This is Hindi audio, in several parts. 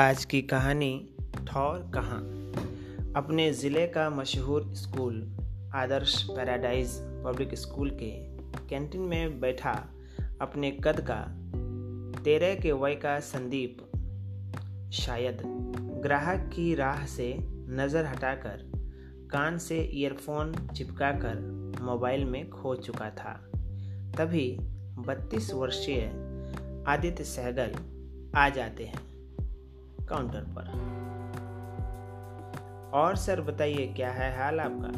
आज की कहानी थौर कहाँ। अपने ज़िले का मशहूर school Adarsh Paradise Public School के कैंटीन में बैठा अपने कद का 13 के वय का संदीप शायद ग्राहक की राह से नज़र हटाकर कान से ईयरफोन चिपकाकर मोबाइल में खो चुका था। तभी 32 वर्षीय आदित्य सहगल आ जाते हैं काउंटर पर। और सर बताइए, क्या है हाल आपका?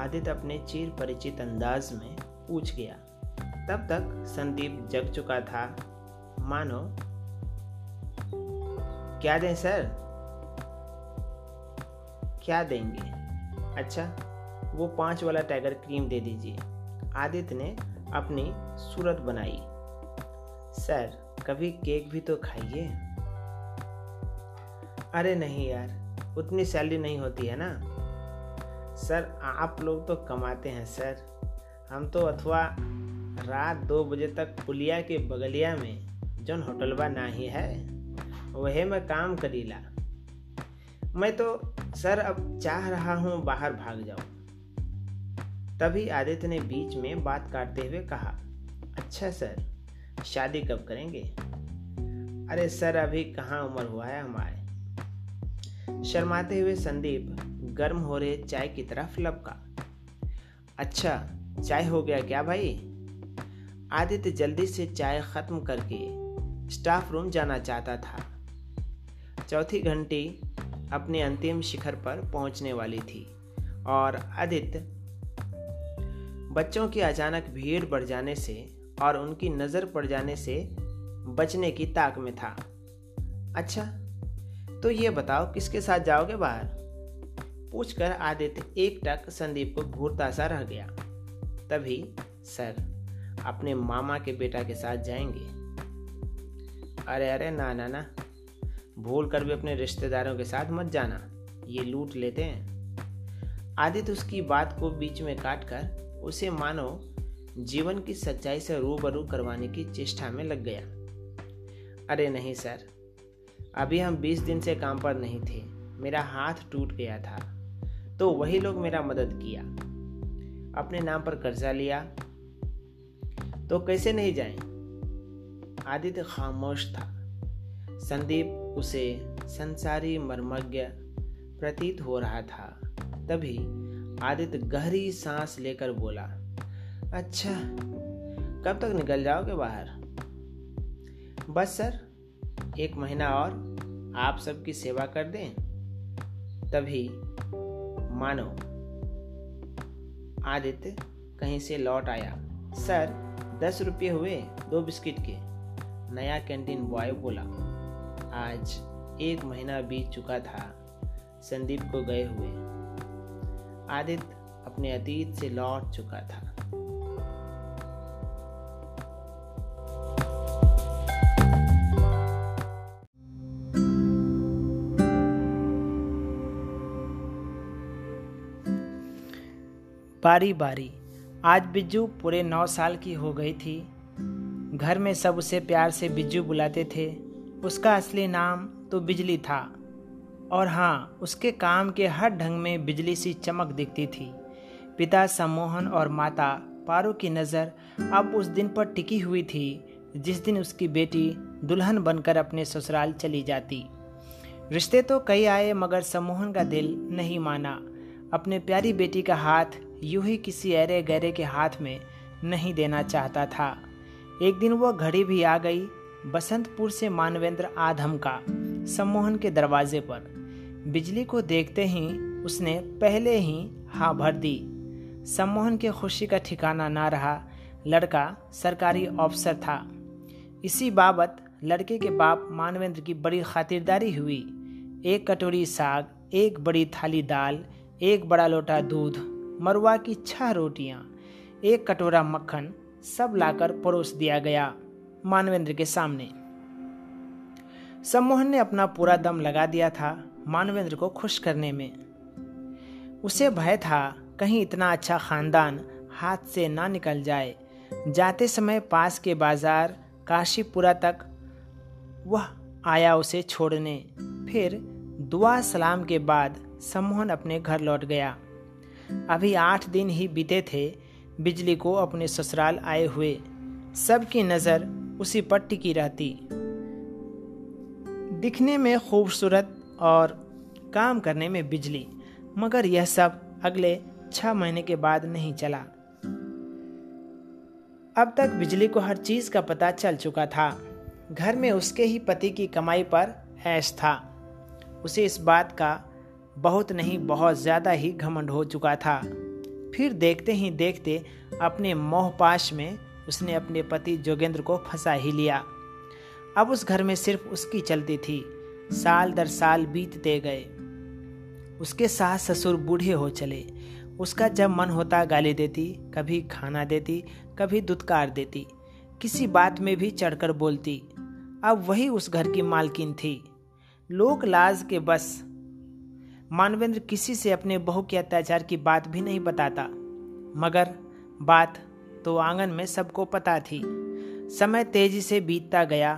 आदित्य अपने चिर परिचित अंदाज में पूछ गया। तब तक संदीप जग चुका था, मानो क्या दें सर, क्या देंगे? अच्छा, वो 5 वाला टाइगर क्रीम दे दीजिए। आदित्य ने अपनी सूरत बनाई। सर कभी केक भी तो खाइए। अरे नहीं यार, उतनी सैलरी नहीं होती है ना। सर आप लोग तो कमाते हैं सर, हम तो अथवा रात 2 बजे तक पुलिया के बगलिया में जौन होटलवा ना ही है वहे में काम करीला। मैं तो सर अब चाह रहा हूँ बाहर भाग जाऊँ। तभी आदित्य ने बीच में बात काटते हुए कहा, अच्छा सर शादी कब करेंगे? अरे सर अभी कहाँ उम्र हुआ है हमारे। शर्माते हुए संदीप गर्म हो रहे चाय की तरफ लपका। अच्छा चाय हो गया क्या भाई? आदित्य जल्दी से चाय ख़त्म करके स्टाफ रूम जाना चाहता था। चौथी घंटी अपने अंतिम शिखर पर पहुंचने वाली थी और आदित्य बच्चों की अचानक भीड़ बढ़ जाने से और उनकी नज़र पड़ जाने से बचने की ताक में था। अच्छा तो ये बताओ किसके साथ जाओगे बाहर? पूछकर आदित्य एकटक संदीप को घूरता सा रह गया। तभी सर अपने मामा के बेटा के साथ जाएंगे। अरे अरे ना ना ना, भूल कर भी अपने रिश्तेदारों के साथ मत जाना, ये लूट लेते हैं। आदित्य उसकी बात को बीच में काट कर उसे मानो जीवन की सच्चाई से रूबरू करवाने की चेष्टा में लग गया। अरे नहीं सर, अभी हम 20 दिन से काम पर नहीं थे, मेरा हाथ टूट गया था तो वही लोग मेरा मदद किया, अपने नाम पर कर्जा लिया, तो कैसे नहीं जाएं? आदित्य खामोश था। संदीप उसे संसारी मर्मज्ञ प्रतीत हो रहा था। तभी आदित्य गहरी सांस लेकर बोला, अच्छा कब तक निकल जाओगे बाहर? बस सर 1 महीना और आप सबकी सेवा कर दें। तभी मानो आदित्य कहीं से लौट आया। सर 10 रुपये हुए 2 बिस्किट के, नया कैंटीन बॉय बोला। आज 1 महीना बीत चुका था संदीप को गए हुए। आदित्य अपने अतीत से लौट चुका था। बारी बारी आज बिज्जू पूरे 9 साल की हो गई थी। घर में सब उसे प्यार से बिज्जू बुलाते थे। उसका असली नाम तो बिजली था और हाँ, उसके काम के हर ढंग में बिजली सी चमक दिखती थी। पिता सम्मोहन और माता पारू की नज़र अब उस दिन पर टिकी हुई थी जिस दिन उसकी बेटी दुल्हन बनकर अपने ससुराल चली जाती। रिश्ते तो कई आए मगर सम्मोहन का दिल नहीं माना। अपने प्यारी बेटी का हाथ यूं ही किसी ऐरे गैरे के हाथ में नहीं देना चाहता था। एक दिन वह घड़ी भी आ गई, बसंतपुर से मानवेंद्र आधम का, सम्मोहन के दरवाजे पर। बिजली को देखते ही उसने पहले ही हाँ भर दी। सम्मोहन के खुशी का ठिकाना ना रहा। लड़का सरकारी ऑफिसर था। इसी बाबत लड़के के बाप मानवेंद्र की बड़ी खातिरदारी हुई। 1 कटोरी साग, 1 बड़ी थाली दाल, 1 बड़ा लोटा दूध, मरुआ की 6 रोटियां, 1 कटोरा मक्खन, सब लाकर परोस दिया गया मानवेंद्र के सामने। सम्मोहन ने अपना पूरा दम लगा दिया था मानवेंद्र को खुश करने में। उसे भय था कहीं इतना अच्छा खानदान हाथ से ना निकल जाए। जाते समय पास के बाजार काशीपुरा तक वह आया उसे छोड़ने। फिर दुआ सलाम के बाद सम्मोहन अपने घर लौट गया। अभी 8 दिन ही बीते थे बिजली को अपने ससुराल आए हुए। सबकी नज़र उसी पर टिकी रहती। दिखने में खूबसूरत और काम करने में बिजली, मगर यह सब अगले 6 महीने के बाद नहीं चला। अब तक बिजली को हर चीज़ का पता चल चुका था। घर में उसके ही पति की कमाई पर ऐश था। उसे इस बात का बहुत नहीं बहुत ज़्यादा ही घमंड हो चुका था। फिर देखते ही देखते अपने मोहपाश में उसने अपने पति जोगेंद्र को फंसा ही लिया। अब उस घर में सिर्फ उसकी चलती थी। साल दर साल बीतते गए। उसके सास ससुर बूढ़े हो चले। उसका जब मन होता गाली देती, कभी खाना देती, कभी दुत्कार देती, किसी बात में भी चढ़कर बोलती। अब वही उस घर की मालकिन थी। लोक लाज के बस मानवेंद्र किसी से अपने बहू के अत्याचार की बात भी नहीं बताता, मगर बात तो आंगन में सबको पता थी। समय तेजी से बीतता गया।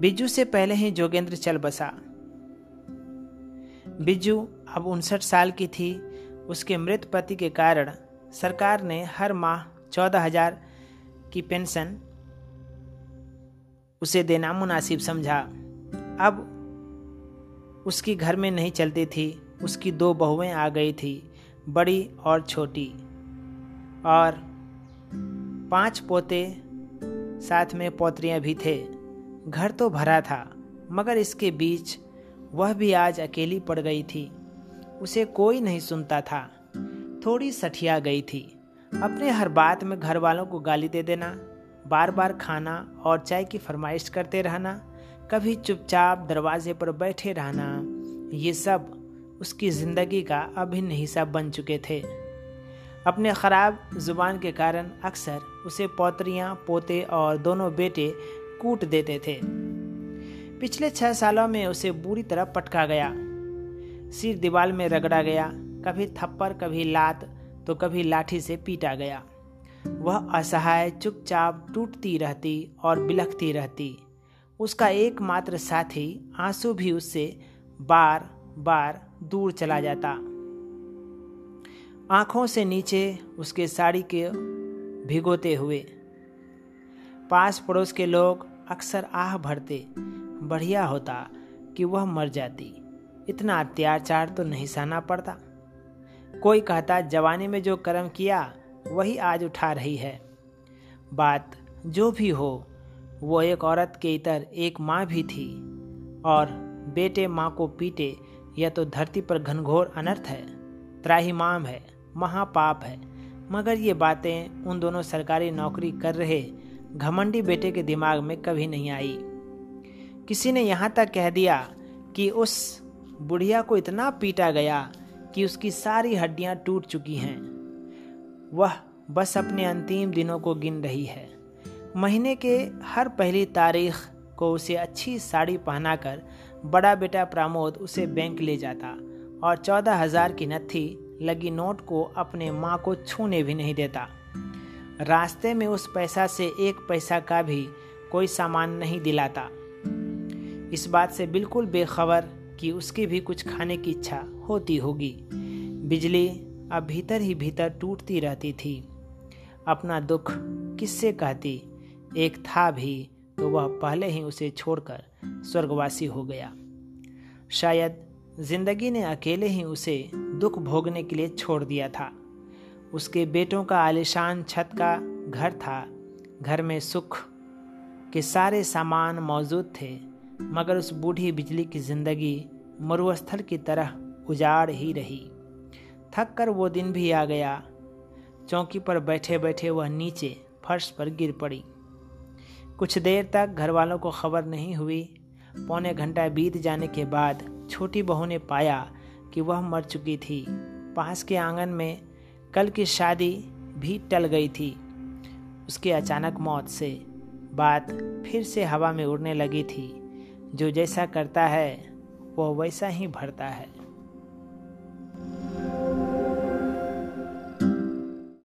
बिजू से पहले ही जोगेंद्र चल बसा। बिजू अब 59 साल की थी। उसके मृत पति के कारण सरकार ने हर माह 14,000 की पेंशन उसे देना मुनासिब समझा। अब उसकी घर में नहीं चलती थी। उसकी 2 बहुएं आ गई थी, बड़ी और छोटी, और 5 पोते साथ में पोतरियां भी थे। घर तो भरा था, मगर इसके बीच वह भी आज अकेली पड़ गई थी। उसे कोई नहीं सुनता था। थोड़ी सठिया गई थी। अपने हर बात में घर वालों को गाली दे देना, बार बार खाना और चाय की फरमाइश करते रहना, कभी चुपचाप दरवाजे पर बैठे रहना, ये सब उसकी ज़िंदगी का अभिन्न हिस्सा बन चुके थे। अपने ख़राब ज़ुबान के कारण अक्सर उसे पोतरियाँ, पोते और दोनों बेटे कूट देते थे। पिछले 6 सालों में उसे बुरी तरह पटका गया। सिर दीवार में रगड़ा गया। कभी थप्पड़, कभी लात, तो कभी लाठी से पीटा गया। वह असहाय, चुपचाप टूटती रहती और बिलखती रहती। उसका एकमात्र साथी आंसू भी उससे बार बार दूर चला जाता। आंखों से नीचे उसके साड़ी के भिगोते हुए। पास पड़ोस के लोग अक्सर आह भरते। बढ़िया होता कि वह मर जाती, इतना अत्याचार तो नहीं सहना पड़ता। कोई कहता जवानी में जो कर्म किया वही आज उठा रही है। बात जो भी हो, वो एक औरत के इतर एक माँ भी थी, और बेटे माँ को पीटे यह तो धरती पर घनघोर अनर्थ है, त्राहिमाम है, महापाप है। मगर ये बातें उन दोनों सरकारी नौकरी कर रहे घमंडी बेटे के दिमाग में कभी नहीं आई। किसी ने यहाँ तक कह दिया कि उस बुढ़िया को इतना पीटा गया कि उसकी सारी हड्डियाँ टूट चुकी हैं। वह बस अपने अंतिम दिनों को गिन रही है। महीने के हर पहली तारीख को उसे अच्छी साड़ी पहनाकर बड़ा बेटा प्रमोद उसे बैंक ले जाता और 14,000 की नत्थी लगी नोट को अपने माँ को छूने भी नहीं देता। रास्ते में उस पैसा से 1 पैसा का भी कोई सामान नहीं दिलाता। इस बात से बिल्कुल बेखबर कि उसकी भी कुछ खाने की इच्छा होती होगी। बिजली अब भीतर ही भीतर टूटती रहती थी। अपना दुख किससे कहती? एक था भी तो वह पहले ही उसे छोड़कर स्वर्गवासी हो गया। शायद जिंदगी ने अकेले ही उसे दुख भोगने के लिए छोड़ दिया था। उसके बेटों का आलीशान छत का घर था। घर में सुख के सारे सामान मौजूद थे, मगर उस बूढ़ी बिजली की जिंदगी मरुस्थल की तरह उजाड़ ही रही। थक कर वो दिन भी आ गया। चौकी पर बैठे बैठे वह नीचे फर्श पर गिर पड़ी। कुछ देर तक घर वालों को खबर नहीं हुई। पौने घंटा बीत जाने के बाद छोटी बहू ने पाया कि वह मर चुकी थी। पास के आंगन में कल की शादी भी टल गई थी उसके अचानक मौत से। बात फिर से हवा में उड़ने लगी थी। जो जैसा करता है वह वैसा ही भरता है।